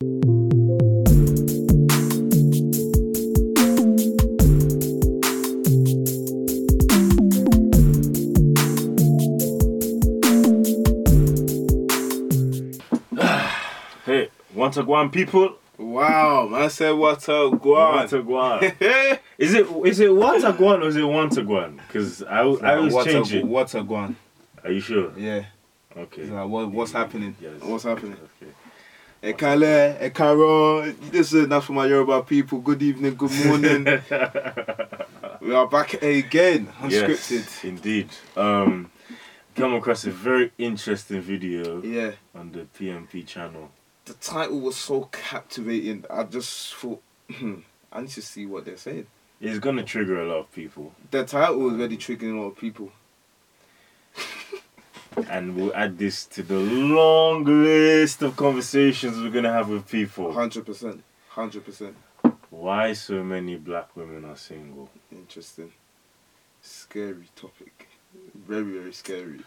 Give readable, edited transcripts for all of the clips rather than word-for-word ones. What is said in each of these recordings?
Hey, what's up, Guan people? Wow, I said what's up, Guan? What's up, Guan? Is it what's up, Guan, or is it what's up, Guan? Because I always change it. What's up, Guan? Are you sure? Yeah. Okay. It's like, what's happening? Yes. What's happening? Okay. Ekale, Ekaro, this is enough for my Yoruba people. Good evening, good morning. We are back again, unscripted. Yes, indeed. Come across a very interesting video on the PMP channel. The title was so captivating. I just thought, I need to see what they're saying. It's going to trigger a lot of people. The title is already triggering a lot of people. And we'll add this to the long list of conversations we're going to have with people. 100%. 100%. Why so many black women are single? Interesting. Scary topic. Very, very scary.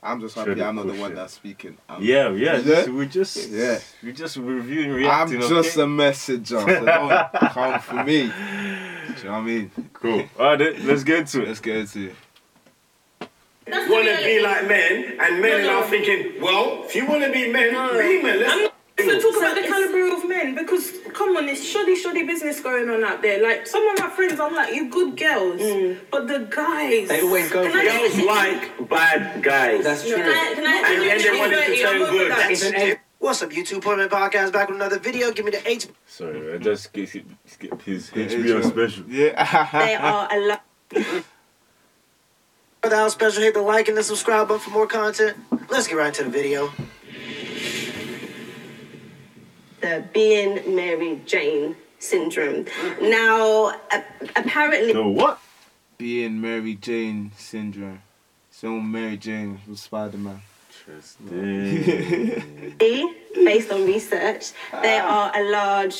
I'm just happy I'm not the one that's speaking. So we're just reviewing, reacting. I'm just a messenger. So don't come for me. Do you know what I mean? Cool. All right, let's get into it. Let's get into it. Want to be like men, and men are thinking, well, if you want to be men, be men. I'm not talking about the calibre of men, because, come on, it's shoddy business going on out there. Like, some of my friends, I'm like, you good girls, but the guys... They always go for girls like bad guys. That's true. Can I and then they want it to turn good. What's up, YouTube? Pointman Podcast, back with another video. Give me the H... Sorry, I just skip his HBO special. Yeah. They are a lot... Without special, hit the like and the subscribe button for more content. Let's get right to the video. The Being Mary Jane syndrome. Now, apparently... The what? Being Mary Jane syndrome. So Mary Jane was Spider-Man. Interesting. Based on research, there are an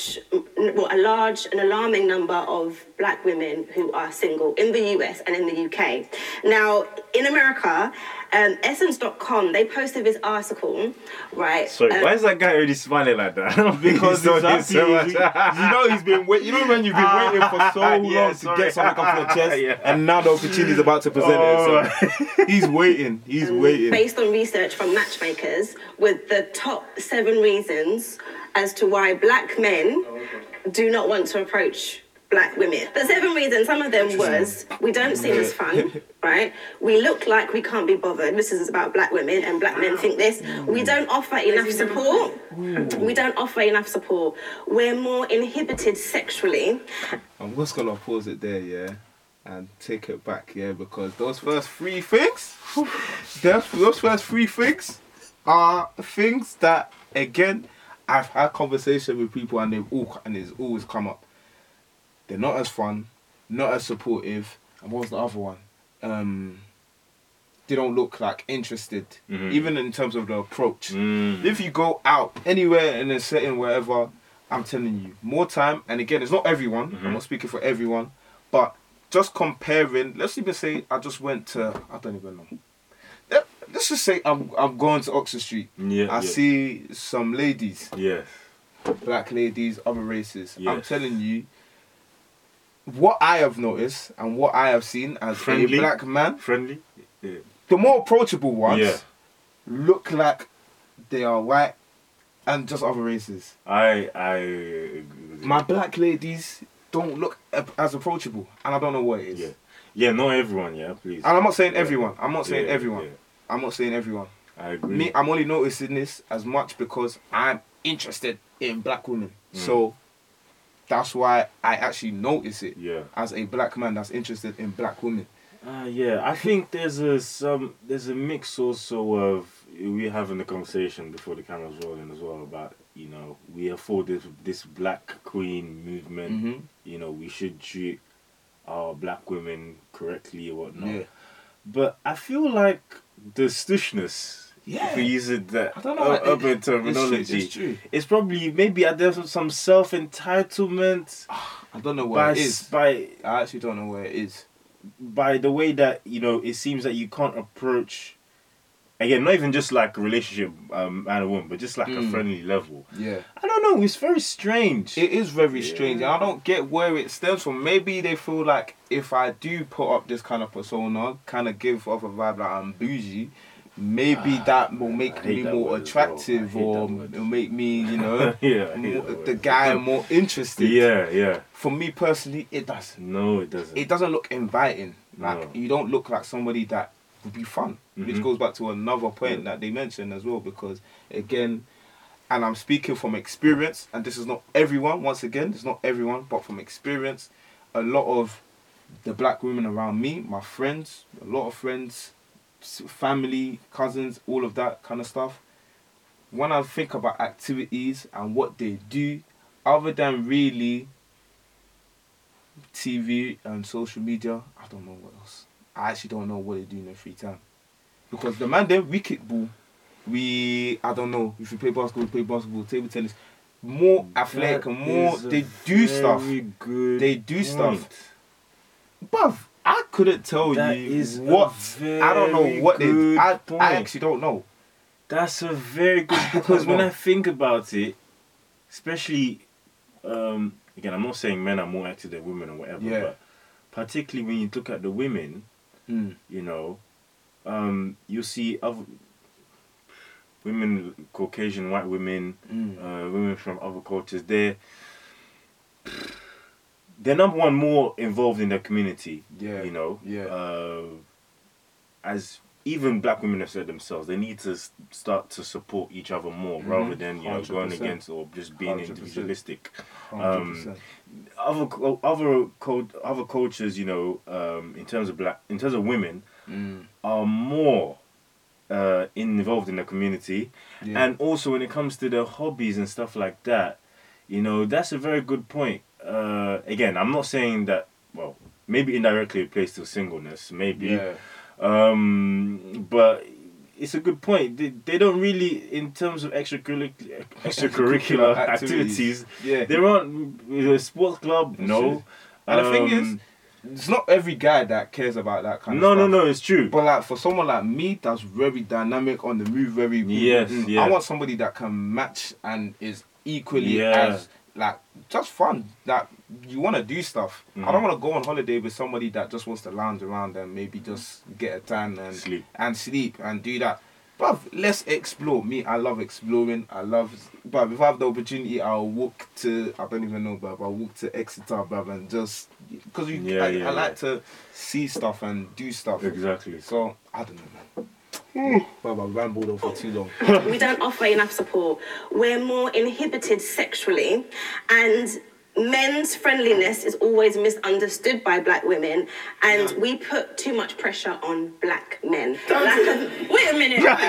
alarming number of black women who are single in the US and in the UK. Now, in America, Essence.com, they posted this article, right? So why is that guy already smiling like that? Because he's so much. You know he's been waiting. You know when you've been waiting for so long to get something off your chest, and now the opportunity is about to present it. So he's waiting. He's waiting. Based on research from matchmakers, with the top 7 reasons as to why black men do not want to approach black women. The 7 reasons, some of them was, we don't seem as fun, right? We look like we can't be bothered. This is about black women, and black men think this. We don't offer enough support. We're more inhibited sexually. I'm just going to pause it there, and take it back, because those first 3 things, are things that, again, I've had conversation with people and it's always come up. They're not as fun, not as supportive, and what was the other one? They don't look like interested, even in terms of the approach. If you go out anywhere in a setting, wherever, I'm telling you, more time, and again, it's not everyone, I'm not speaking for everyone, but just comparing, let's even say I just went to, I don't even know, let's just say I'm going to Oxford Street. I see some ladies. Yes. Black ladies, other races. Yes. I'm telling you, what I have noticed and what I have seen as a black man, the more approachable ones look like they are white and just other races. I agree with you. My black ladies don't look as approachable, and I don't know what it is. Yeah, not everyone, please. And I'm not saying everyone. I'm not saying everyone. I agree. Me, I'm only noticing this as much because I'm interested in black women. So that's why I actually notice it as a black man that's interested in black women. I think there's a mix also of, we were having the conversation before the camera was rolling as well about, we afford this black queen movement. We should treat our black women correctly or whatnot. But I feel like the stushness, if we use it that urban terminology, it's probably maybe there's some self entitlement. I don't know where it is. I actually don't know where it is. By the way that it seems that you can't approach Again, not even just like a relationship, man and woman, but just like a friendly level. Yeah. I don't know. It's very strange. It is very strange. And I don't get where it stems from. Maybe they feel like if I do put up this kind of persona, kind of give off a vibe like I'm bougie, maybe that will make me more attractive or it'll make me, you know, the guy more interested. Yeah, yeah. For me personally, it doesn't. No, it doesn't. It doesn't look inviting. Like, you don't look like somebody that would be fun, which goes back to another point that they mentioned as well, because again, and I'm speaking from experience, and this is not everyone, once again, it's not everyone, but from experience, a lot of the black women around me, my friends, a lot of friends, family, cousins, all of that kind of stuff, when I think about activities and what they do, other than really TV and social media, I don't know what else. I actually don't know what they do in their free time. Because the man there, we kick ball. If we play basketball, table tennis. More athletic and more, they do stuff. They do stuff. But I couldn't tell you what. I don't know what they do. I actually don't know. That's a very good point. Because when I think about it, especially, again, I'm not saying men are more active than women or whatever, but particularly when you look at the women, you know, you see other women, Caucasian white women, women from other cultures. They're number one more involved in their community. Yeah, you know. Yeah. As even black women have said themselves, they need to start to support each other more rather than going against or just being 100%. Individualistic. 100%. Other cultures, you know, in terms of women, are more involved in the community, and also when it comes to their hobbies and stuff like that, you know, that's a very good point. Again, I'm not saying that. Well, maybe indirectly it plays to singleness, maybe. Yeah. But it's a good point. They don't really, in terms of extracurricular activities. Yeah. There aren't a sports club. No. And the thing is, it's not every guy that cares about that kind of stuff. No, it's true. But like for someone like me, that's very dynamic on the move, very. Yes. Yeah. I want somebody that can match and is equally as like just fun. Like you want to do stuff. Mm-hmm. I don't want to go on holiday with somebody that just wants to lounge around and maybe just get a tan and sleep and do that. But let's explore. Me, I love exploring. But if I have the opportunity, I'll walk to, I don't even know, but I'll walk to Exeter, bruv, and just because I like to see stuff and do stuff. Exactly. So I don't know, man. Well, I rambled on for too long. We don't offer enough support. We're more inhibited sexually, and men's friendliness is always misunderstood by black women, and we put too much pressure on black men. Wait a minute. What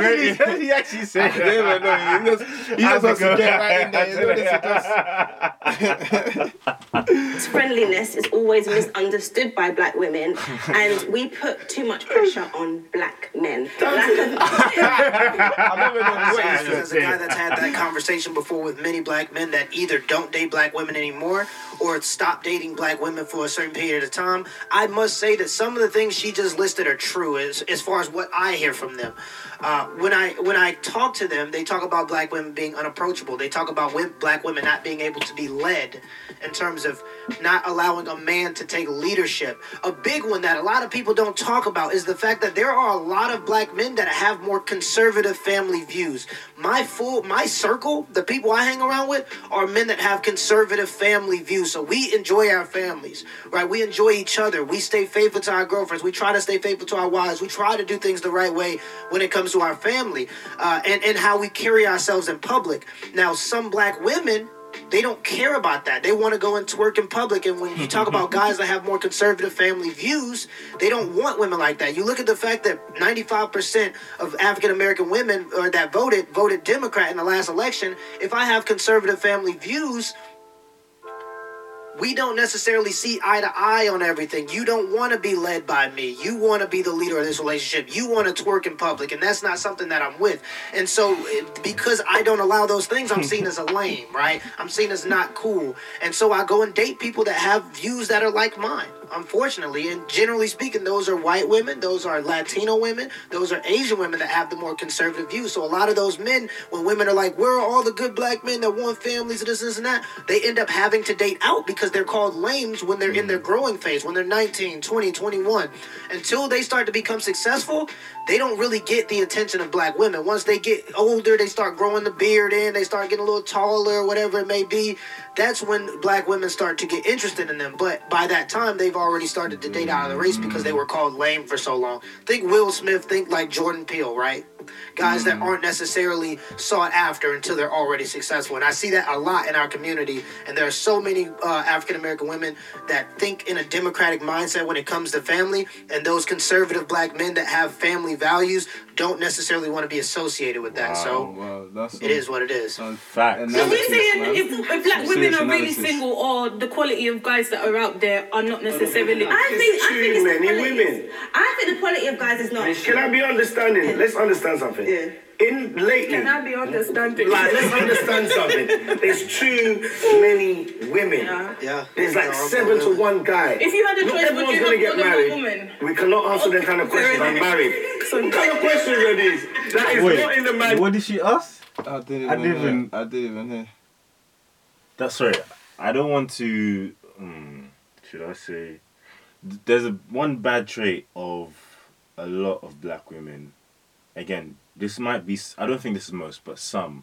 did he actually say? Friendliness is always misunderstood by black women, and we put too much pressure on black men. That's had that conversation before with many black men that either don't date black women anymore or stop dating black women for a certain period of time. I must say that some of the things she just listed are true as far as what I hear from them. When I talk to them, they talk about black women being unapproachable. They talk about black women not being able to be led in terms of not allowing a man to take leadership. A big one that a lot of people don't talk about is the fact that there are a lot of black men that have more conservative family views. My circle, the people I hang around with, are men that have conservative family views. So we enjoy our families, right? We enjoy each other. We stay faithful to our girlfriends. We try to stay faithful to our wives. We try to do things the right way when it comes to our family and how we carry ourselves in public. Now, some black women, they don't care about that. They want to go and twerk in public. And when you talk about guys that have more conservative family views, they don't want women like that. You look at the fact that 95% of African-American women that voted Democrat in the last election. If I have conservative family views, we don't necessarily see eye to eye on everything. You don't want to be led by me. You want to be the leader of this relationship. You want to twerk in public, and that's not something that I'm with. And so because I don't allow those things, I'm seen as a lame, right? I'm seen as not cool. And so I go and date people that have views that are like mine. unfortunately, and generally speaking, those are white women, those are Latino women, those are Asian women that have the more conservative views. So a lot of those men, when women are like, where are all the good black men that want families and this, this, and that, they end up having to date out because they're called lames when they're in their growing phase, when they're 19, 20, 21. Until they start to become successful, they don't really get the attention of black women. Once they get older, they start growing the beard in, they start getting a little taller, whatever it may be. That's when black women start to get interested in them. But by that time, they've already started to date out of the race because they were called lame for so long. Think Will Smith, think like Jordan Peele, right? Guys that aren't necessarily sought after until they're already successful. And I see that a lot in our community. And there are so many African-American women that think in a democratic mindset when it comes to family. And those conservative black men that have family values don't necessarily want to be associated with that. It is what it is. Fact. So we're saying if black women are really single, or the quality of guys that are out there are not necessarily... I think the quality of guys is not... Can I be understanding? Yeah. Let's understand something. Yeah. In lately... Can I be understanding? Like, let's understand something. There's too many women. Yeah. There's like 7 to 1 guy. If you had a choice, would you have more than one woman? We cannot answer that kind of questions. I'm married. What kind of question are these? That is not in the marriage. What did she ask? I didn't even hear. That's right. I don't want to... should I say... There's one bad trait of a lot of black women. Again, this might be... I don't think this is most, but some.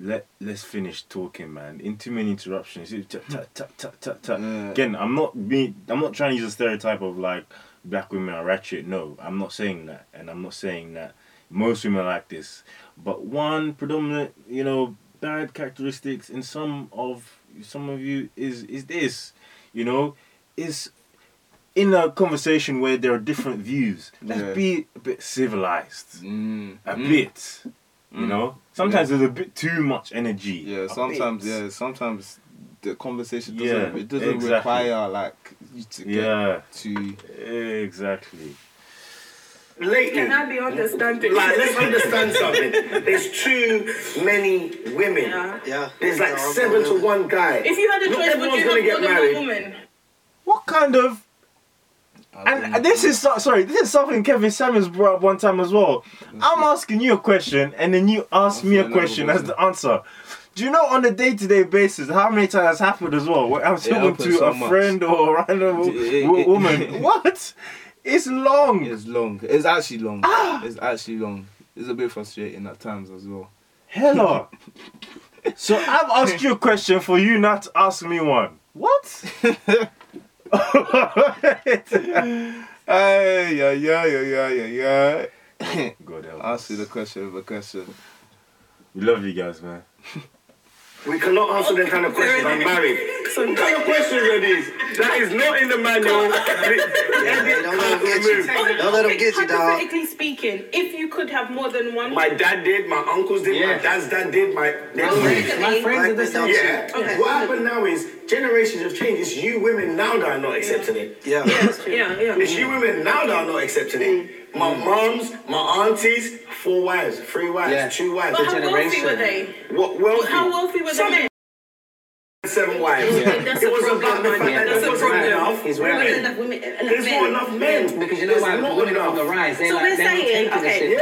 Let's finish talking, man. In too many interruptions. Again, I'm not trying to use a stereotype of like black women are ratchet. No, I'm not saying that. And I'm not saying that most women are like this. But one predominant, bad characteristics in some of you is this, is in a conversation where there are different views. Let's be a bit civilized, a bit. Sometimes there's a bit too much energy. Yeah, sometimes the conversation doesn't require like you to get to exactly. Lately, can I be understanding? Like, let's understand something. There's too many women. Yeah. There's like 7 to 1 guy. If you had a choice, would you have more than one woman? What kind of? And this is something Kevin Samuels brought up one time as well. I'm asking you a question, and then you ask me a question as the answer. Do you know on a day-to-day basis how many times has happened as well? Where I'm talking to a friend or a random woman. What? It's long. It's actually long. It's a bit frustrating at times as well. Hella. So I've asked you a question for you not to ask me one. What? God help us. Ask you the question with a question. We love you guys, man. We cannot answer that kind of question. I'm married. Some kind of questions are these? That is not in the manual. Don't let them get you, dog. Hypothetically speaking, if you could have more than one... My dad did, my uncles did, my dad's dad did, my friends did this. Yeah. Okay. What happened now is generations have changed. It's you women now that are not accepting it. Yeah. It's you women now that are not accepting it. My mums, my aunties, 4 wives, 3 wives, 2 wives. But how wealthy were they? How wealthy were they? 7 wives. Yeah. It was about the fact that there wasn't enough women. There's not enough men. Because you know why women are on the rise. So we're saying, okay.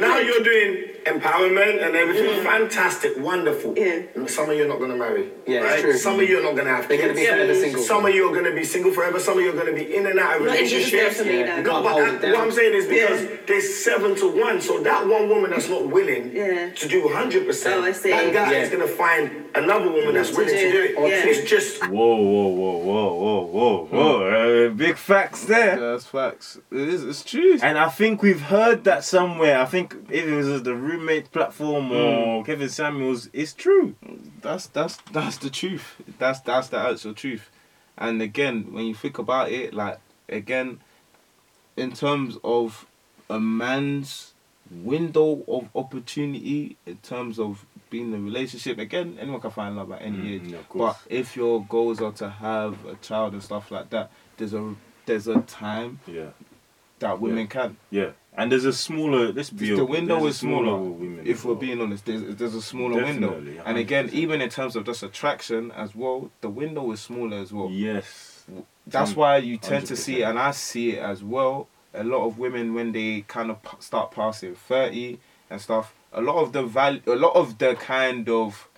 Now you're doing empowerment and everything. Yeah. Fantastic, wonderful. Yeah. Some of you are not going to marry. Yeah, right? True. Some of you are not going to have kids. Single. Some of you are going to be single forever. Some of you are going to be in and out of relationships. No, but what I'm saying is because there's 7 to 1. So that one woman that's not willing to do 100%, that guy is going to find another woman that's willing to do it. It's just... Whoa. Big facts there. Yeah, that's facts. It's true. And I think we've heard that somewhere. I think if it was the Roommate platform or Kevin Samuels, it's true. That's the truth. That's the actual truth. And again, when you think about it, like again, in terms of a man's window of opportunity, in terms of being in a relationship, again, anyone can find love at any age. But if your goals are to have a child and stuff like that, there's a time that women can. Yeah. And there's a smaller... The window is smaller, if we're being honest. There's a smaller window. 100%. And again, even in terms of just attraction as well, the window is smaller as well. Yes. that's why you tend 100%. To see, and I see it as well, a lot of women when they kind of start passing 30 and stuff, a lot of the kind of,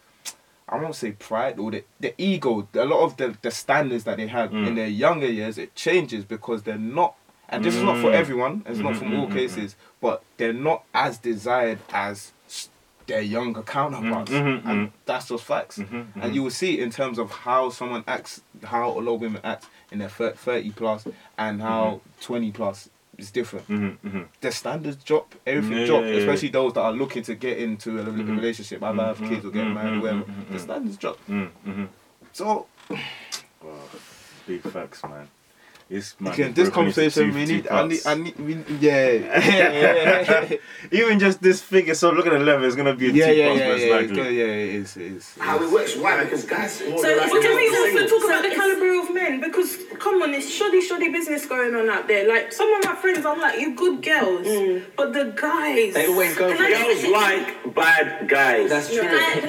I won't say pride or the ego, a lot of the standards that they have in their younger years, it changes because they're not, and this is not for everyone, it's not from all cases, but they're not as desired as their younger counterparts, and that's just facts. And you will see in terms of how someone acts, how a lot of women act in their 30 plus and how 20 plus is different. The standards drop, everything drop, especially those that are looking to get into a relationship, either have kids or get married, whatever. The standards drop. So, well, big facts, man. It's man, again, this conversation we need. Yeah. Even just this figure, so look at the level. It's gonna be a two plus most likely. It is. How it works? Why? Because guys. So it's the reason to talk about the calibre of men. Because come on, it's shoddy business going on out there. Like some of my friends, I'm like, you good girls, but the guys. They always go. Girls like bad guys. That's true. And then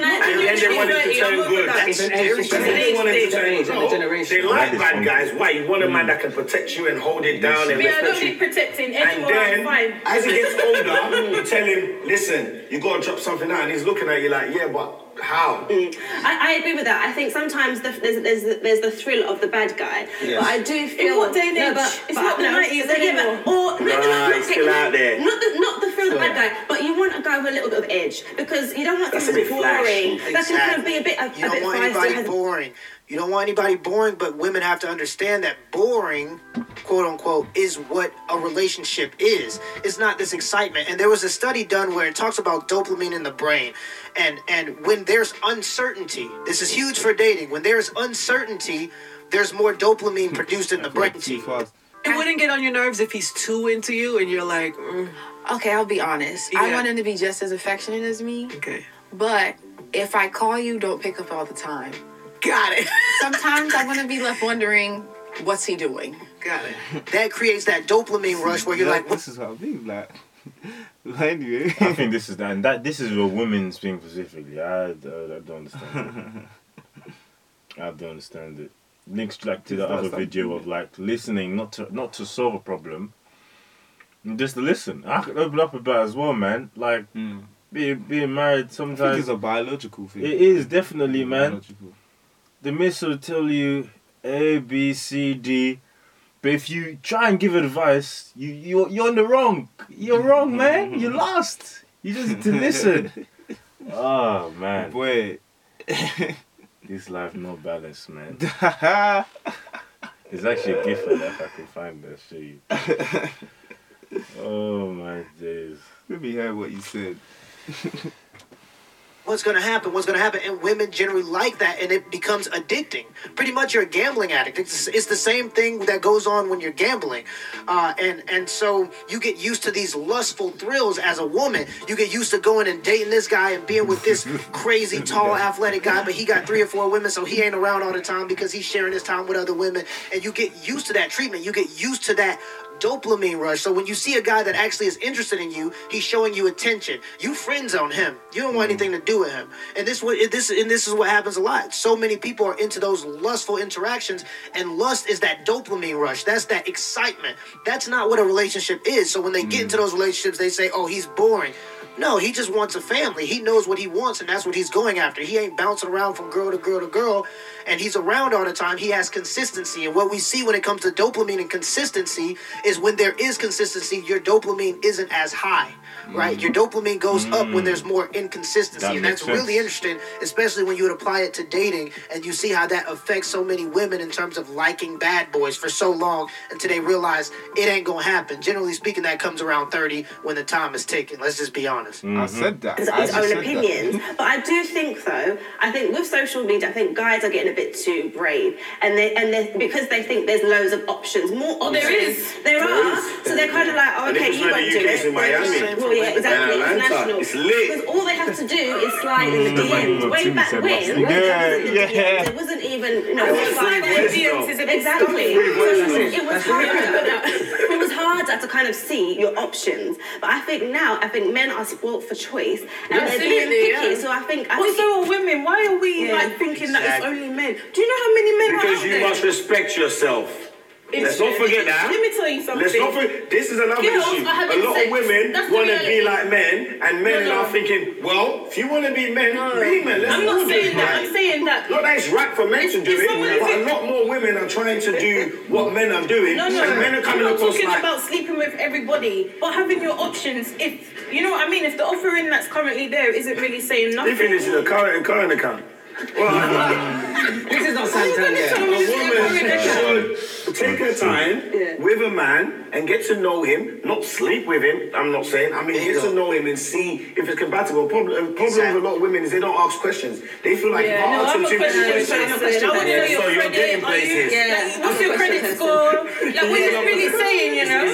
they wanted to turn good. They wanted to turn good. They like bad guys. Why? You want a man that can protect you and hold it down and respect you. I don't need protecting anymore. And then, as he gets older, you tell him, listen, you gotta drop something out, and he's looking at you like, yeah, but how? I agree with that. I think sometimes there's the thrill of the bad guy, but I do feel in what day and age? It's not the 90s anymore. Not the thrill of the bad guy, but you want a guy with a little bit of edge because you don't want something boring. That can kind of be a bit. You don't want anybody boring. You don't want anybody boring, but women have to understand that boring, quote unquote, is what a relationship is. It's not this excitement. And there was a study done where it talks about dopamine in the brain. And when there's uncertainty, this is huge for dating. When there's uncertainty, there's more dopamine produced in the brain. It wouldn't get on your nerves if he's too into you and you're like, okay, I'll be honest. Yeah. I want him to be just as affectionate as me. Okay. But if I call you, don't pick up all the time. Got it. Sometimes I want to be left wondering, what's he doing? Got it. That creates that dopamine rush where you're like, this is what I mean, like. Anyway. I think this is that. And that this is a woman's thing specifically. I don't understand it. I don't understand it. Links like to the other video of like listening, not to solve a problem, just to listen. I could open up about it as well, man. Like being married sometimes. I think it's a biological thing. It is definitely, man. Biological. The myths will tell you A, B, C, D, but if you try and give advice, you're on the wrong. You're wrong, man. You're lost. You just need to listen. Oh man, boy, this life no balance, man. It's actually a gift for that. I can find that. Show you. Oh my days. Let me hear what you said. What's going to happen? And women generally like that, and it becomes addicting. Pretty much you're a gambling addict. It's the same thing that goes on when you're gambling. And so you get used to these lustful thrills as a woman. You get used to going and dating this guy and being with this crazy, tall, athletic guy, but he got 3 or 4 women, so he ain't around all the time because he's sharing his time with other women. And you get used to that treatment. You get used to that dopamine rush. So when you see a guy that actually is interested in you, he's showing you attention. You friend zone him. You don't want anything to do with him. And this is what happens a lot. So many people are into those lustful interactions, and lust is that dopamine rush. That's that excitement. That's not what a relationship is. So when they get into those relationships, they say, oh, he's boring. No, he just wants a family. He knows what he wants, and that's what he's going after. He ain't bouncing around from girl to girl to girl, and he's around all the time. He has consistency, and what we see when it comes to dopamine and consistency is when there is consistency, your dopamine isn't as high, right? Your dopamine goes up when there's more inconsistency, and that's really interesting, especially when you would apply it to dating, and you see how that affects so many women in terms of liking bad boys for so long until they realize it ain't gonna happen. Generally speaking, that comes around 30 when the time is ticking. Let's just be honest. I said that. It's his own opinions. But I do think, though, with social media, I think guys are getting a bit too brave. And they because they think there's loads of options. There are. So they're kind of like, oh, okay, you won't do it. In Miami. Well, yeah, exactly. International. It's lit. Because all they have to do is slide in the DMs. Way back when, there wasn't even... No, slide in the DMs is a bit... Exactly. It was hard. harder to kind of see your options. But I think now, I think men are spoilt for choice. And they're being picky, so I think... so are women. Why are we thinking that it's only men? Do you know how many men are out there? Because you must respect yourself. Let's not forget that. Let me tell you something. Let's not forget, this is another issue. A lot of women want to be like men, and men are now thinking, well, if you want to be men, be men. I'm not saying that. I'm saying that. Not that it's right for men to do it, but a lot more women are trying to do what men are doing. And men are coming across like... I'm talking about sleeping with everybody, but having your options. If, you know what I mean, if the offering that's currently there isn't really saying nothing. If it is in a current account. Well, this is not Santander. A woman should take her time with a man and get to know him, not sleep with him. I'm not saying. I mean, get to know him and see if it's compatible. Problem with a lot of women is they don't ask questions. They feel like I want to know your credit. What's your credit score? Like, what you're really saying, you know?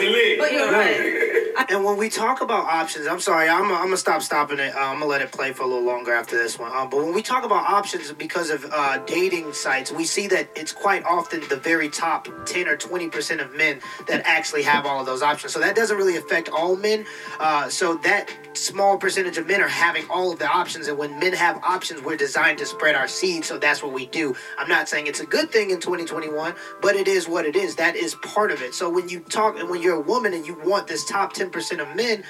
But you're right. And when we talk about options, I'm sorry, I'm going to stop stopping it. I'm going to let it play for a little longer after this one. But when we talk about options because of dating sites, we see that it's quite often the very top 10 or 20% of men that actually have all of those options. So that doesn't really affect all men. So that small percentage of men are having all of the options. And when men have options, we're designed to spread our seed. So that's what we do. I'm not saying it's a good thing in 2021, but it is what it is. That is part of it. So when you talk and when you're a woman and you want this top 10% of men,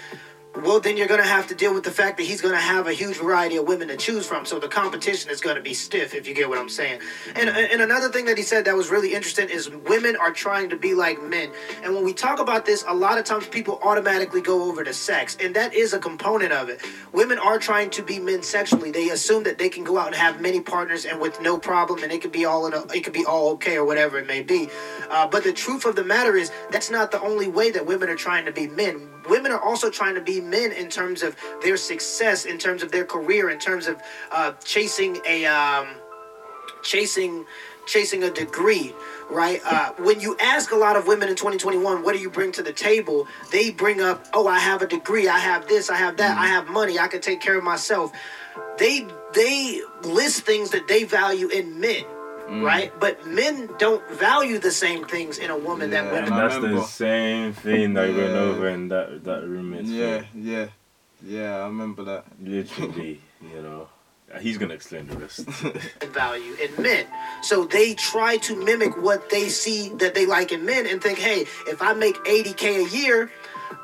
well, then you're going to have to deal with the fact that he's going to have a huge variety of women to choose from. So the competition is going to be stiff, if you get what I'm saying. And another thing that he said that was really interesting is women are trying to be like men. And when we talk about this, a lot of times people automatically go over to sex. And that is a component of it. Women are trying to be men sexually. They assume that they can go out and have many partners and with no problem. And it could be all okay or whatever it may be. But the truth of the matter is that's not the only way that women are trying to be men. Women are also trying to be men in terms of their success, in terms of their career, in terms of chasing a degree, right? When you ask a lot of women in 2021, what do you bring to the table? They bring up, I have a degree, I have this, I have that, I have money, I can take care of myself. They list things that they value in men. Right? But men don't value the same things in a woman that women do. That's the same thing that went over in that roommate. Yeah, I remember that. Literally, you know. He's going to explain the rest. Value in men. So they try to mimic what they see that they like in men and think, hey, if I make 80K a year,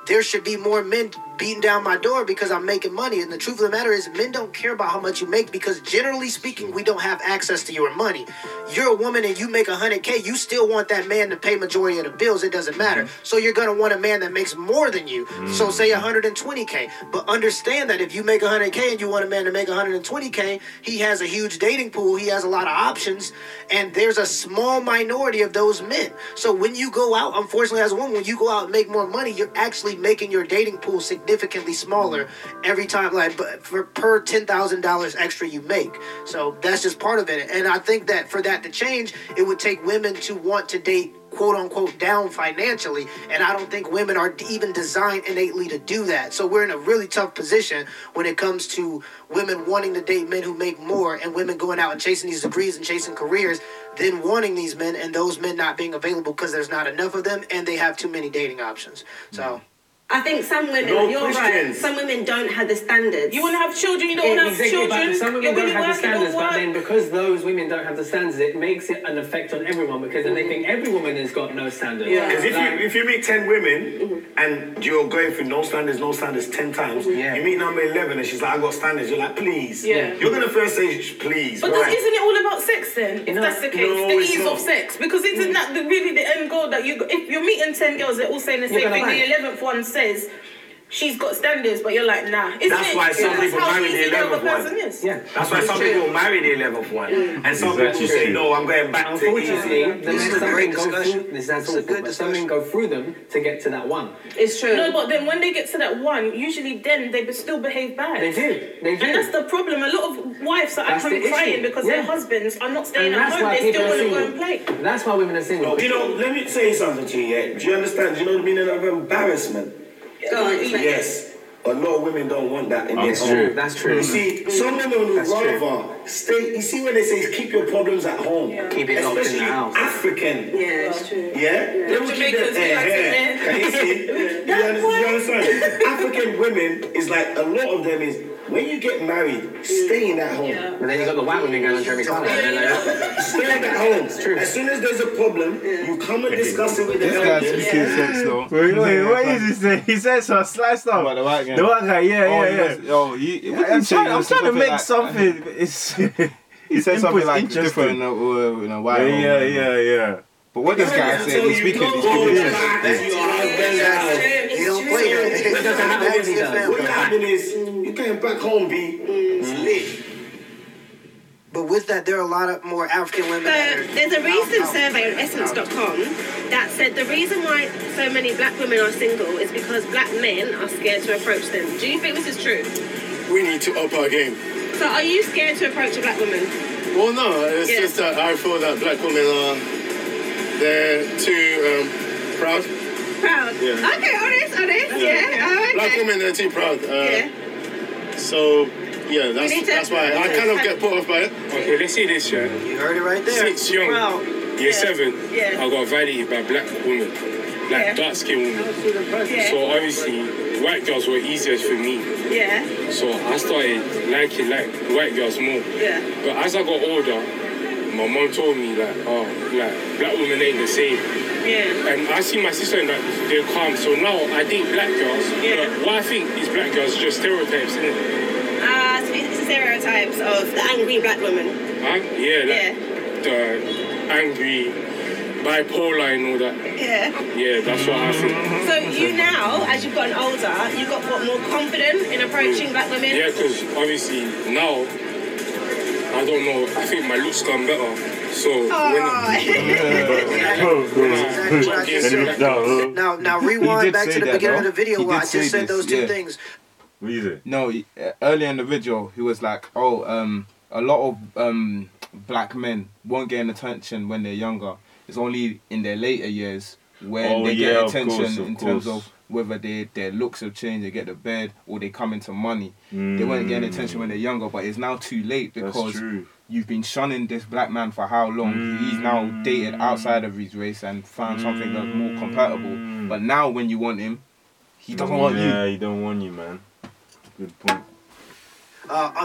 there should be more men beating down my door because I'm making money. And the truth of the matter is men don't care about how much you make because generally speaking, we don't have access to your money. You're a woman and you make 100K, you still want that man to pay majority of the bills. It doesn't matter. So you're going to want a man that makes more than you. So say 120K. But understand that if you make 100K and you want a man to make 120K, he has a huge dating pool. He has a lot of options. And there's a small minority of those men. So when you go out, unfortunately as a woman, when you go out and make more money, you're actually making your dating pool significantly smaller every time, like per $10,000 extra you make. So that's just part of it. And I think that for that to change, it would take women to want to date quote unquote down financially. And I don't think women are even designed innately to do that. So we're in a really tough position when it comes to women wanting to date men who make more and women going out and chasing these degrees and chasing careers, then wanting these men and those men not being available because there's not enough of them and they have too many dating options. So I think some women, you're right, some women don't have the standards. You want to have children, you don't want to have children. Some women don't have the standards, but then because those women don't have the standards, it makes it an effect on everyone because then they think every woman has got no standards. Because if you meet 10 women and you're going through no standards 10 times, you meet number 11 and she's like, I got standards. You're like, please. Yeah. You're going to first say, please. But isn't it all about sex then? If that's the case, the ease of sex. Because isn't that really the end goal that if you're meeting 10 girls, they're all saying the same thing, the 11th one says, she's got standards, but you're like, nah. That's why some people marry the 11th one. Yeah. That's why some people marry the 11th one. And some people say, no, I'm going back to easy. Unfortunately, some men go through them to get to that one. It's true. No, but then when they get to that one, usually then they still behave bad. They do. And that's the problem. A lot of wives are at home crying because their husbands are not staying at home. They still want to go and play. That's why women are single. You know, let me say something to you. Do you understand? Do you know what I mean? Of embarrassment. Yes. A lot of women don't want that in their home. That's true. You see, some women would rather stay. You see, when they say keep your problems at home, keep it locked in the house. African. Yeah, that's true. Yeah, they will keep their hair. Can you see? You understand? African women is like a lot of them is. When you get married, staying at home. Yeah. And then you got the white women going on Jeremy Kyle. Staying at home. It's true. As soon as there's a problem, you come and discuss it with the elders. This guy's sex though. Wait, what is this thing? He says so, sliced up. About the white guy. The white guy, yeah. Oh, I'm trying to make like, something. It's. He said something like different in a white woman. Yeah. But what this guy said, he's speaking. He don't play that. What happened is, you came back home, B. It's lit. But with that, there are a lot of more African women. So there's a recent survey on Essence.com that said the reason why so many black women are single is because black men are scared to approach them. Do you think this is true? We need to up our game. So are you scared to approach a black woman? Well, no. It's just that I feel that black women are... They're too proud. Proud? Yeah. Okay, honest. Yeah. Oh, okay. Black women, they're too proud. Yeah. So, yeah, that's why I kind of get put off by it. Okay, let's see this, yeah. You heard it right there. 6 young, wow. year 7, I got validated by black women, dark-skinned women. So, obviously, white girls were easier for me. Yeah. So, I started liking white girls more. Yeah. But as I got older, my mom told me black women ain't the same. Yeah. And I see my sister and they're calm. So now I think black girls. Yeah. But what I think is black girls are just stereotypes, isn't it? It's stereotypes of the angry black woman. The angry, bipolar and all that. Yeah. Yeah, that's what I think. So you now, as you've gotten older, you got more confident in approaching black women? Yeah, because obviously now. I don't know. I think my looks come better. So now rewind back to the beginning of the video where I just said those two things. What is it? No, earlier in the video he was like, a lot of black men won't get attention when they're younger. It's only in their later years when they get attention terms of whether their looks have changed, they get the bed, or they come into money. They weren't getting attention when they're younger, but it's now too late because you've been shunning this black man for how long? He's now dated outside of his race and found something that's more compatible. But now when you want him, he doesn't want you. Yeah, he don't want you, man. Good point.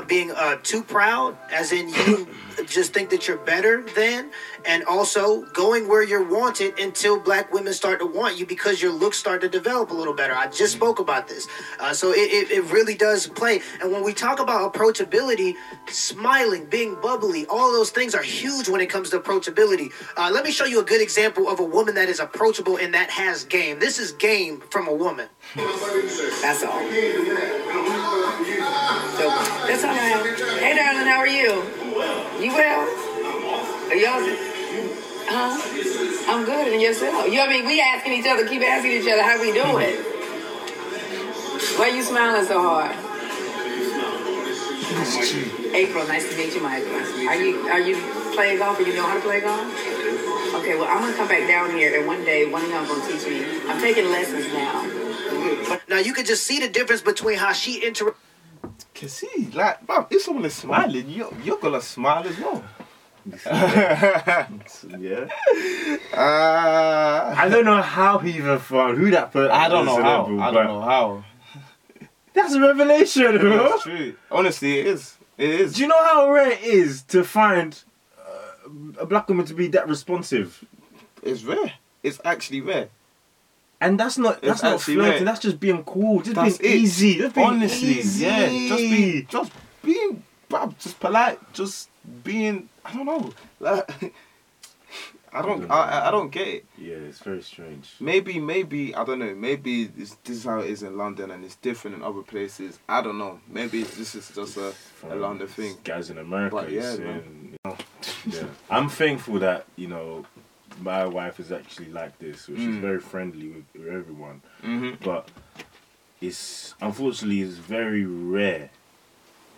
Being too proud, as in you just think that you're better than, and also going where you're wanted until black women start to want you because your looks start to develop a little better. I just spoke about this. So it really does play. And when we talk about approachability, smiling, being bubbly, all those things are huge when it comes to approachability. Let me show you a good example of a woman that is approachable and that has game. This is game from a woman. That's all. That's all I have. Hey, darling, how are you? You well? Are y'all? Huh? I'm good, and yourself? You know what I mean? We asking each other, keep asking each other, how we doing? Why are you smiling so hard? April, nice to meet you, Michael. Are you playing golf, or you know how to play golf? Okay, well, I'm going to come back down here, and one day, one of y'all going to teach me. I'm taking lessons now. Now, you can just see the difference between how she interacts. Can see, like, bro, if someone is smiling, you're gonna smile as well. Yeah. I don't know how he even found who that person. I don't know how. That's a revelation, bro. That's true. Honestly, it is. Do you know how rare it is to find a black woman to be that responsive? It's rare. It's actually rare. And that's not flirting. That's just being cool. Just being easy. Just being honestly, easy. Yeah. Just being polite. Just being. I don't know. Like, I don't get it. Yeah, it's very strange. Maybe I don't know. Maybe this is how it is in London, and it's different in other places. I don't know. Maybe this is just a London thing. Guys in America. But yeah. I'm thankful that my wife is actually like this, which is very friendly with everyone. Mm-hmm. But it's unfortunately very rare.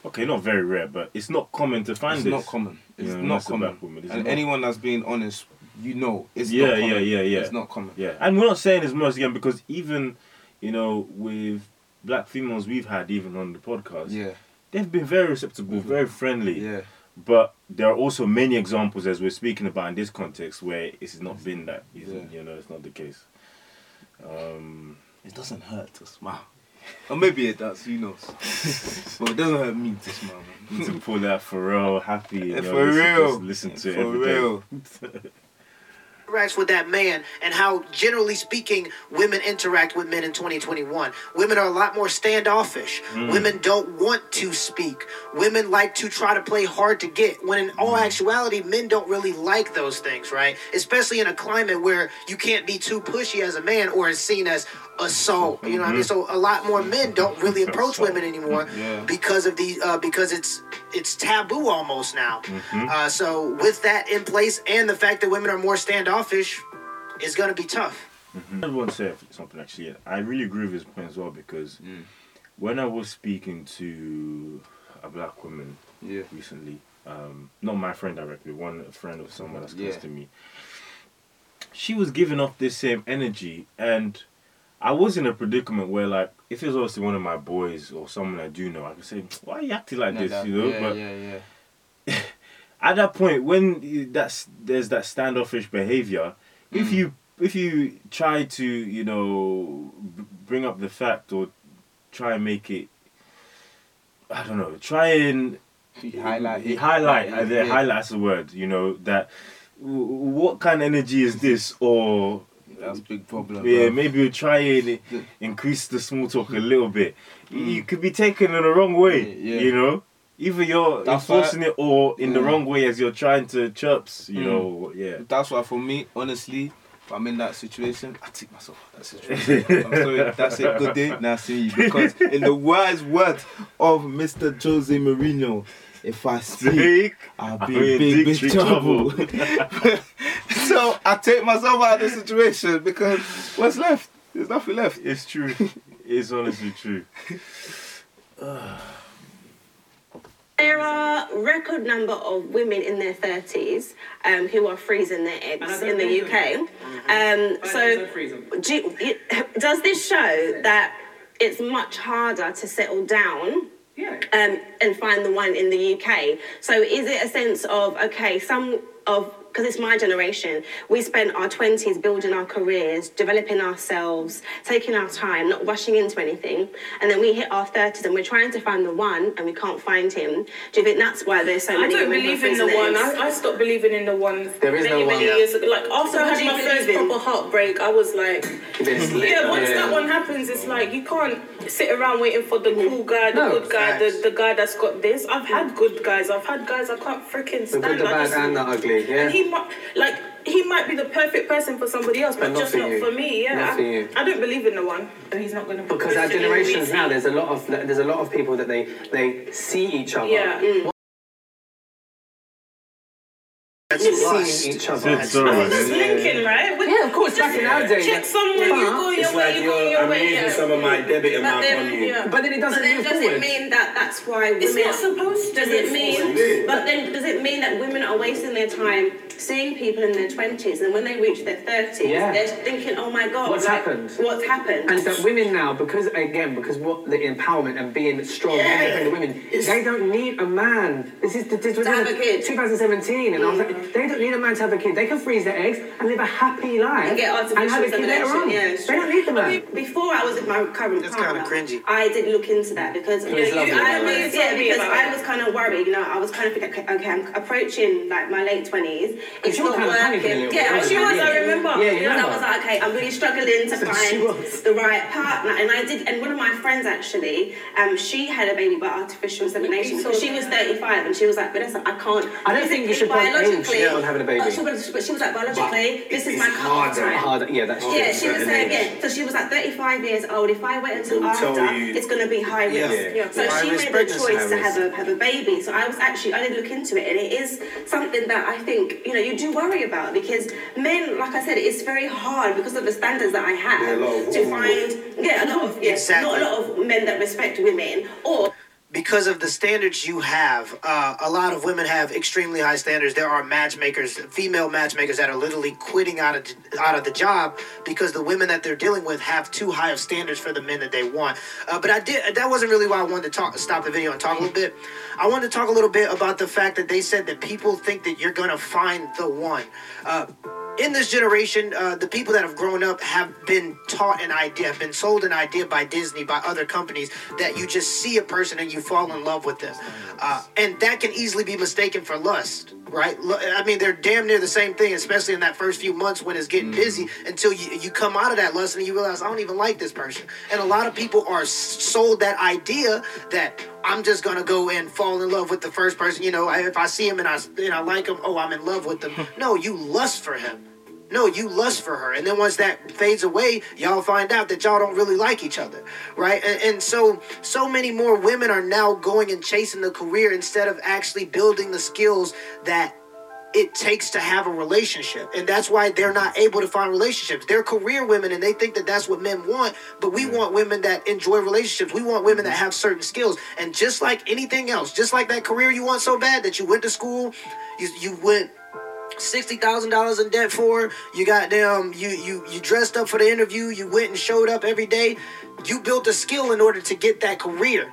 Okay, not very rare, but it's not common to find this. It's not common. It's not common. And anyone that's being honest, it's not common. Yeah. It's not common. Yeah, and we're not saying it's most again because even, with black females we've had even on the podcast, yeah, they've been very acceptable, very friendly. Yeah. But there are also many examples, as we're speaking about in this context, where it's not been that. Yeah. You know, it's not the case. It doesn't hurt to smile. Or maybe it does, who knows? But it doesn't hurt me to smile, man. To pull that for real, happy. And for real. Listen to it every day. For real. Interacts with that man and how, generally speaking, women interact with men in 2021. Women are a lot more standoffish. Women don't want to speak. Women like to try to play hard to get, when in all actuality, men don't really like those things, right? Especially in a climate where you can't be too pushy as a man or is seen as assault. You know what I mean? So a lot more men don't really approach women anymore because of the because it's taboo almost now. So with that in place and the fact that women are more standoffish, it's gonna be tough. I want to say something actually. I really agree with his point as well, because when I was speaking to a black woman recently, not my friend directly, one friend of someone that's close to me, she was giving off this same energy, and I was in a predicament where, like, if it was obviously one of my boys or someone I do know, I could say, why are you acting like this, you know? But at that point, when there's that standoffish behavior, if you try to, you know, bring up the fact or try and make it, I don't know, try and highlight the word, you know, that what kind of energy is this, or... That's a big problem. Yeah, bro. Maybe we'll try and increase the small talk a little bit. You could be taken in the wrong way, you know? Either you're enforcing it or in the wrong way as you're trying to chirps, you know? Yeah. That's why, for me, honestly, if I'm in that situation, I take myself out of that situation. I'm sorry, that's it. Good day, now see you. Because in the wise words of Mr. Jose Mourinho, if I speak, I'll be in big trouble. So I take myself out of the situation, because what's left? There's nothing left. It's true. It's honestly true. There are record number of women in their 30s who are freezing their eggs in the UK. Does this show that it's much harder to settle down and find the one in the UK? So is it a sense of, okay, because it's my generation, we spent our 20s building our careers, developing ourselves, taking our time, not rushing into anything, and then we hit our 30s and we're trying to find the one and we can't find him. Do you think that's why there's so many? I don't believe in the one. I stopped believing in the one. There is no one. Years ago. Like, after I had my first proper heartbreak, I was like, once that one happens, it's like you can't sit around waiting for the cool guy, the good guy, the guy that's got this. I've had good guys. I've had guys I can't freaking stand. The good, the bad, and the ugly. Yeah. He might be the perfect person for somebody else, but just not for me. Yeah, I don't believe in the one. So he's not going to be. Because our generations now, there's a lot of people that they see each other. Yeah. See each other. It's linking, right? Yeah, of course. Back in our day, check someone. You go your way. You go your way. I'm using some of my debit amount on you. But then it doesn't move forward. Does it mean that that's why women? It's not supposed to. Does it mean that women are wasting their time seeing people in their 20s, and when they reach their 30s, they're thinking, oh my God, what's happened? And that women now, because what the empowerment and being strong, independent women, they don't need a man. This was to have a kid. 2017, and I was like, they don't need a man to have a kid. They can freeze their eggs and live a happy life and get artificial and have a kid later on. Yeah, they don't need the man. Before I was with my current partner, kind of cringy. I did look into that because I was kind of worried. You know, I was kind of thinking, okay, I'm approaching like my late 20s. It's not working. Yeah, she was. I remember. Yeah, I was like, okay, I'm really struggling to find the right partner, and I did. And one of my friends actually, she had a baby by artificial insemination. So she was 35, and she was like, Vanessa, I can't. I don't think you should biologically. On having a baby. But she was like, biologically, but this is my harder. Yeah, that's true. Yeah, she was saying so she was like 35 years old. If I wait until after, it's going to be high risk. Yeah. So she made the choice to have a baby. So I did look into it, and it is something that I think, you know, you do worry about, because men, like I said, it's very hard because of the standards that I have to find a lot of men that respect women, or because of the standards you have, a lot of women have extremely high standards. There are matchmakers, female matchmakers, that are literally quitting out of the job because the women that they're dealing with have too high of standards for the men that they want. But that wasn't really why I wanted to stop the video and talk a little bit. I wanted to talk a little bit about the fact that they said that people think that you're going to find the one. In this generation, the people that have grown up have been taught an idea, have been sold an idea by Disney, by other companies, that you just see a person and you fall in love with them. And that can easily be mistaken for lust, right? I mean, they're damn near the same thing, especially in that first few months when it's getting busy, until you come out of that lust and you realize, I don't even like this person. And a lot of people are sold that idea that I'm just going to go and fall in love with the first person. You know, if I see him and I like him, oh, I'm in love with them. No, you lust for him. No, you lust for her. And then once that fades away, y'all find out that y'all don't really like each other, right? And so many more women are now going and chasing the career instead of actually building the skills that it takes to have a relationship. And that's why they're not able to find relationships. They're career women, and they think that that's what men want, but we want women that enjoy relationships. We want women that have certain skills. And just like anything else, just like that career you want so bad that you went to school, you went $60,000 in debt for, you got them, you dressed up for the interview, you went and showed up every day, you built a skill in order to get that career.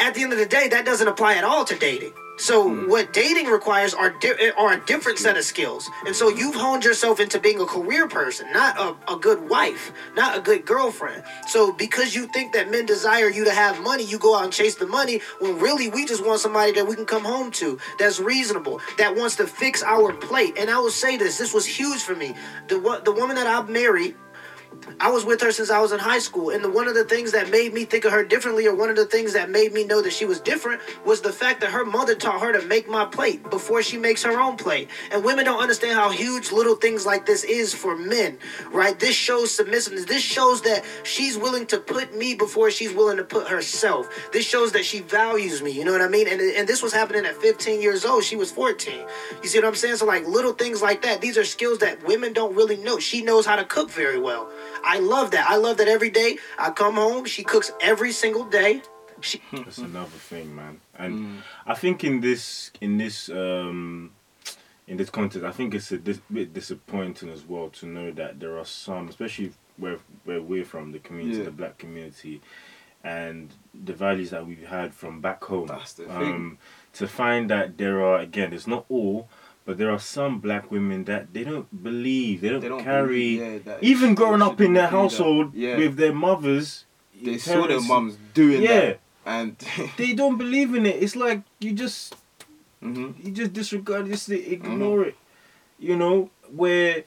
At the end of the day, that doesn't apply at all to dating. So what dating requires are a different set of skills. And so you've honed yourself into being a career person, not a good wife, not a good girlfriend. So because you think that men desire you to have money, you go out and chase the money, when really we just want somebody that we can come home to, that's reasonable, that wants to fix our plate. And I will say this was huge for me. The woman that I've married, I was with her since I was in high school, and one of the things that made me think of her differently, or one of the things that made me know that she was different, was the fact that her mother taught her to make my plate before she makes her own plate. And women don't understand how huge little things like this is for men, right? This shows submissiveness. This shows that she's willing to put me before she's willing to put herself. This shows that she values me, you know what I mean? And this was happening at 15 years old. She was 14. You see what I'm saying? So like little things like that, these are skills that women don't really know. She knows how to cook very well. I love that. Every day I come home, she cooks every single day. That's another thing, man. And I think in this context, I think it's a bit disappointing as well to know that there are some, especially where we're from, the community, the black community, and the values that we've had from back home. That's the thing. To find that there are, again, it's not all, but there are some black women that they don't believe, they don't carry, even growing up in their household with their mothers. They saw their mums doing that. And they don't believe in it. It's like you just disregard, just ignore it. You know, where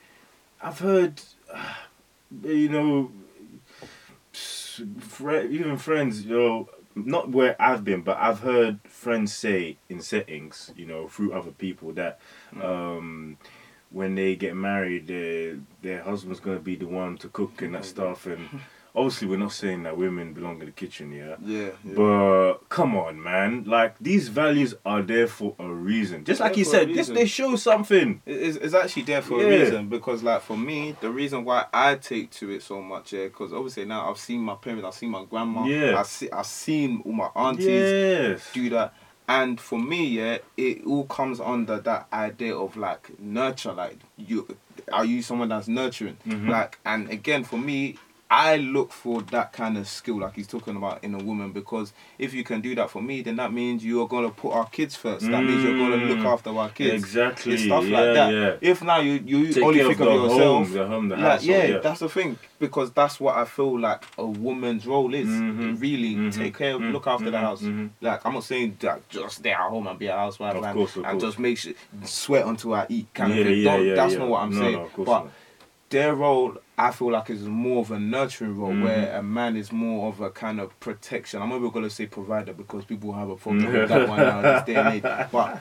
I've heard, even friends, not where I've been, but I've heard friends say in settings, through other people, that when they get married, their husband's going to be the one to cook and that stuff. And obviously we're not saying that women belong in the kitchen, yeah? But come on, man. Like, these values are there for a reason. Just like you said, they show something. It's actually there for a reason, because, like, for me, the reason why I take to it so much, because obviously now I've seen my parents, I've seen my grandma, I've seen all my aunties do that. And for me, it all comes under that idea of, like, nurture. Like, are you someone that's nurturing? Like, and again, for me, I look for that kind of skill, like he's talking about, in a woman, because if you can do that for me, then that means you are going to put our kids first. That means you're going to look after our kids. Exactly. It's stuff like that. Yeah. If now you only think of yourself, that's the thing, because that's what I feel like a woman's role is. Really take care of, look after the house. Like, I'm not saying that just stay at home and be a housewife and just make sure, sweat until I eat kind of thing. That's not what I'm saying. No, of course not. Their role, I feel like, is more of a nurturing role, where a man is more of a kind of protection. I'm never going to say provider, because people have a problem with that one now in this day and age. But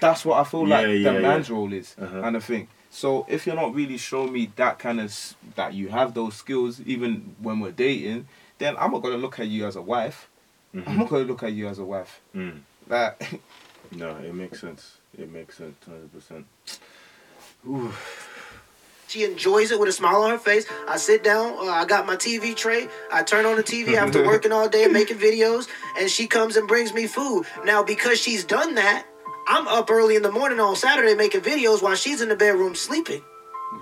that's what I feel like the man's role is, kind of thing. So if you're not really showing me that kind of, that you have those skills, even when we're dating, then I'm not going to look at you as a wife. Like, no, it makes sense. 100%. Ooh. She enjoys it with a smile on her face. I sit down. I got my TV tray. I turn on the TV after working all day and making videos. And she comes and brings me food. Now, because she's done that, I'm up early in the morning on Saturday making videos while she's in the bedroom sleeping.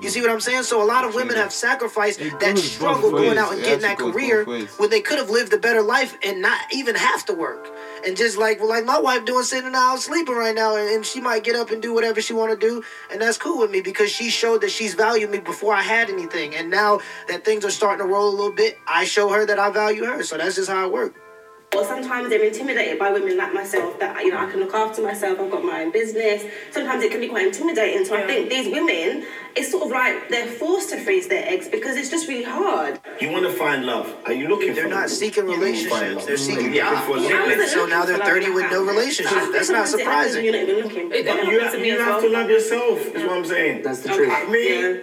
You see what I'm saying? So a lot of women have sacrificed that struggle going out and getting that career when they could have lived a better life and not even have to work. And just like, well, like my wife doing, sitting in the house sleeping right now, and she might get up and do whatever she want to do, and that's cool with me because she showed that she's valued me before I had anything. And now that things are starting to roll a little bit, I show her that I value her. So that's just how it works. Or sometimes they're intimidated by women like myself that, you know, I can look after myself, I've got my own business. Sometimes it can be quite intimidating. So I think these women, it's sort of like they're forced to freeze their eggs because it's just really hard. You want to find love. Are you looking for love? They're not seeking relationships. They're seeking God. So now they're 30 with no relationship. That's not surprising. You have to love yourself, is what I'm saying. That's the truth.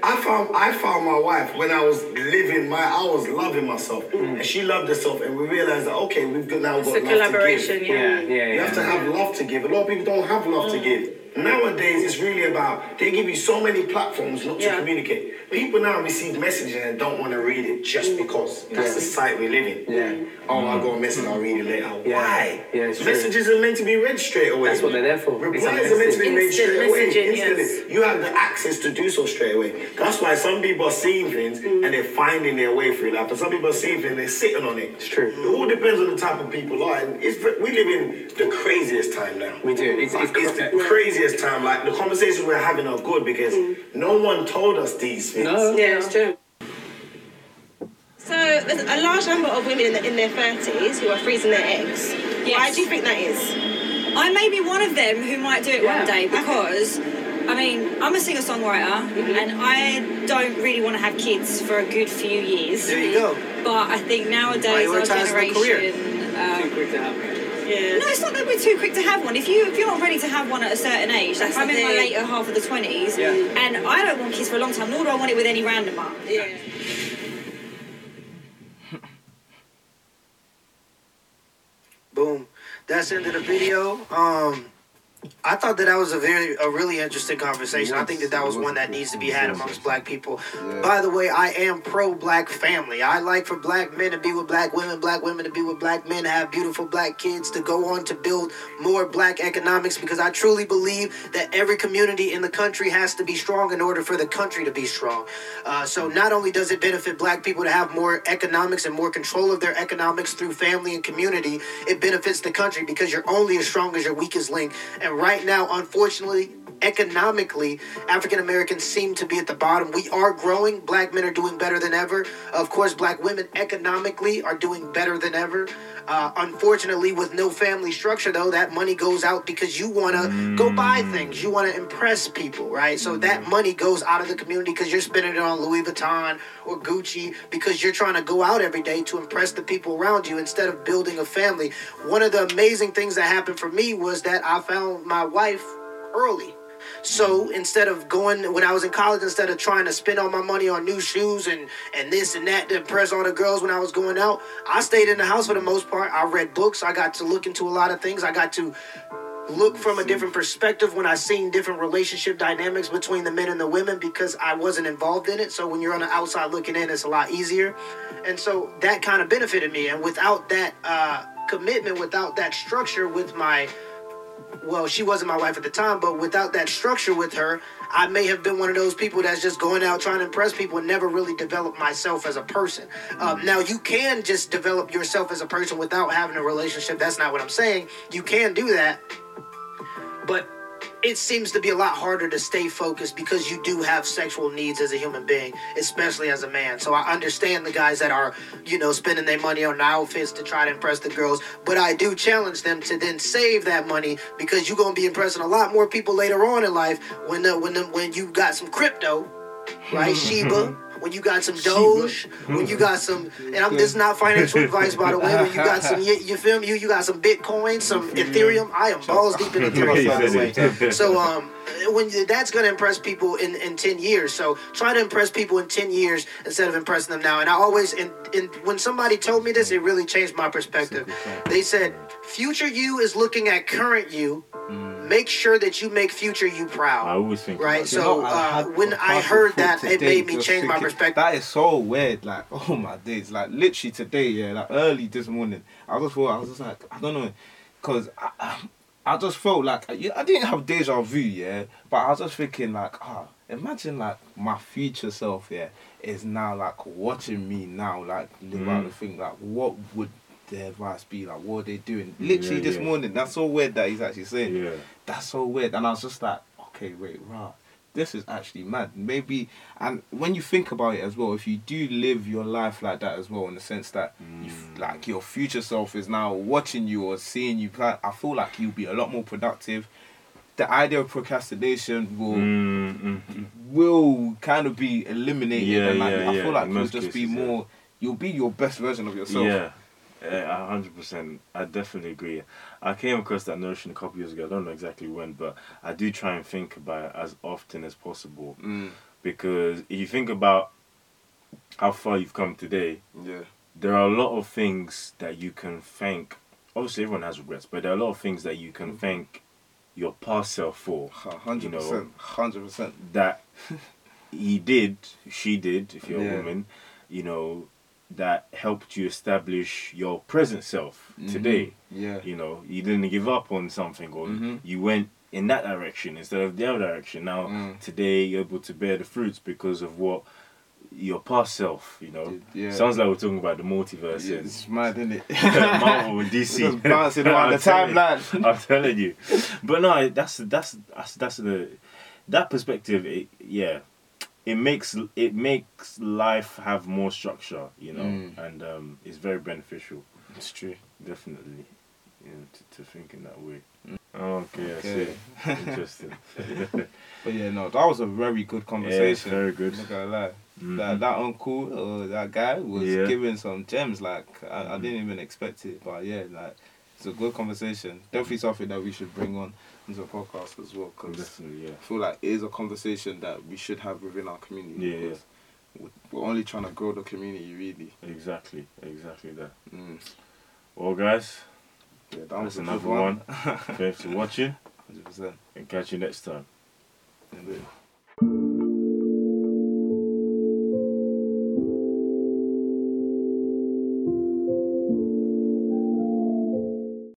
I found my wife when I was living I was loving myself. Mm. And she loved herself. And we realized that, okay, we've now got love collaboration, to give. You have to have love to give. A lot of people don't have love to give. Nowadays, it's really about, they give you so many platforms not to communicate. People now receive messages and don't want to read it just because that's the site we live in. Yeah. Oh, I'll go a message, I'll read it later. Yeah. Why? Yeah, messages are meant to be read straight away. That's what they're there for. Replies are meant to be made straight away. Instantly. You have the access to do so straight away. That's why some people are seeing things and they're finding their way through life. And some people are seeing things and they're sitting on it. It's true. It all depends on the type of people are. And we live in the craziest time now. We do. It's the craziest time, like the conversations we're having are good because no one told us these things. Yeah, it's true. So there's a large number of women in their 30s who are freezing their eggs. Yes. Why do you think that is? I may be one of them who might do it one day because, I mean, I'm a singer-songwriter and I don't really want to have kids for a good few years. There you go. But I think nowadays our generation... too quick to have it. Yeah. No, it's not that we're too quick to have one. If you're not ready to have one at a certain age, like I'm in my later half of the 20s, and I don't want kids for a long time, nor do I want it with any randomer. Yeah. Boom. That's the end of the video. I thought that was a really interesting conversation. I think that was one that needs to be had amongst black people. Yeah. By the way, I am pro-black family. I like for black men to be with black women to be with black men, have beautiful black kids, to go on to build more black economics, because I truly believe that every community in the country has to be strong in order for the country to be strong. So not only does it benefit black people to have more economics and more control of their economics through family and community, it benefits the country because you're only as strong as your weakest link. And right now, unfortunately, economically, African Americans seem to be at the bottom. We are growing. Black men are doing better than ever. Of course, black women economically are doing better than ever. Unfortunately, with no family structure, though, that money goes out because you want to go buy things. You want to impress people, right? So that money goes out of the community because you're spending it on Louis Vuitton or Gucci because you're trying to go out every day to impress the people around you instead of building a family. One of the amazing things that happened for me was that I found my wife early. So instead of going, when I was in college, instead of trying to spend all my money on new shoes and this and that to impress all the girls when I was going out, I stayed in the house for the most part. I read books. I got to look into a lot of things. I got to look from a different perspective when I seen different relationship dynamics between the men and the women because I wasn't involved in it. So when you're on the outside looking in, it's a lot easier. And so that kind of benefited me. And without that commitment, without that structure with my... Well, she wasn't my wife at the time, but without that structure with her, I may have been one of those people that's just going out trying to impress people and never really developed myself as a person. Now, you can just develop yourself as a person without having a relationship. That's not what I'm saying. You can do that, but it seems to be a lot harder to stay focused because you do have sexual needs as a human being, especially as a man. So I understand the guys that are, you know, spending their money on outfits to try to impress the girls, but I do challenge them to then save that money because you're going to be impressing a lot more people later on in life when you got some crypto, right? Sheba. When you got some Doge, when you got some, and this is not financial advice, by the way, when you got some, you feel me? You got some Bitcoin, some Ethereum. I am balls deep in Ethereum, by the way. So, that's going to impress people in 10 years. So try to impress people in 10 years instead of impressing them now. And I always, when somebody told me this, it really changed my perspective. They said, future you is looking at current you. make sure that you make future you proud. I always think right. So when I heard that, it made me change my perspective. That is so weird. Like, oh my days. Like literally today, yeah. Like early this morning, I was just like, I don't know, cause I just felt like I didn't have deja vu, yeah. But I was just thinking like, imagine like my future self, yeah, is now like watching me now, like live out the thing. Like, what would their advice be? Like, what are they doing? Literally this morning. That's so weird that he's actually saying. Yeah. That's so weird. And I was just like, okay, wait, right. This is actually mad. Maybe, and when you think about it as well, if you do live your life like that as well, in the sense that like your future self is now watching you or seeing you plan, I feel like you'll be a lot more productive. The idea of procrastination will kind of be eliminated. Yeah, and like, I feel like you'll just be more, you'll be your best version of yourself. Yeah. 100%. I definitely agree. I came across that notion a couple years ago. I don't know exactly when, but I do try and think about it as often as possible. Because if you think about how far you've come today, there are a lot of things that you can thank. Obviously, everyone has regrets, but there are a lot of things that you can thank your past self for. 100%. You know, 100%. That he did, she did, if you're a woman, you know, that helped you establish your present self today. Yeah. You know, you didn't give up on something, or you went in that direction instead of the other direction. Now, today you're able to bear the fruits because of what your past self, you know. Yeah. Sounds like we're talking about the multiverse. Yeah, it's mad, isn't it? Marvel and DC. We're just bouncing around the timeline. I'm telling you. But no, that's that perspective, It makes life have more structure, you know, and it's very beneficial. It's true, definitely, you know, to think in that way. Okay. I see. Interesting. But yeah, no, that was a very good conversation. Yeah, very good. I'm not gonna lie. That uncle or that guy was giving some gems. Like I didn't even expect it, but yeah, like it's a good conversation. Definitely something that we should bring on into a podcast as well, because I feel like it is a conversation that we should have within our community. We're only trying to grow the community, really. Exactly that. Well, guys, that's another one. Thanks for watching. 100%. And catch you next time.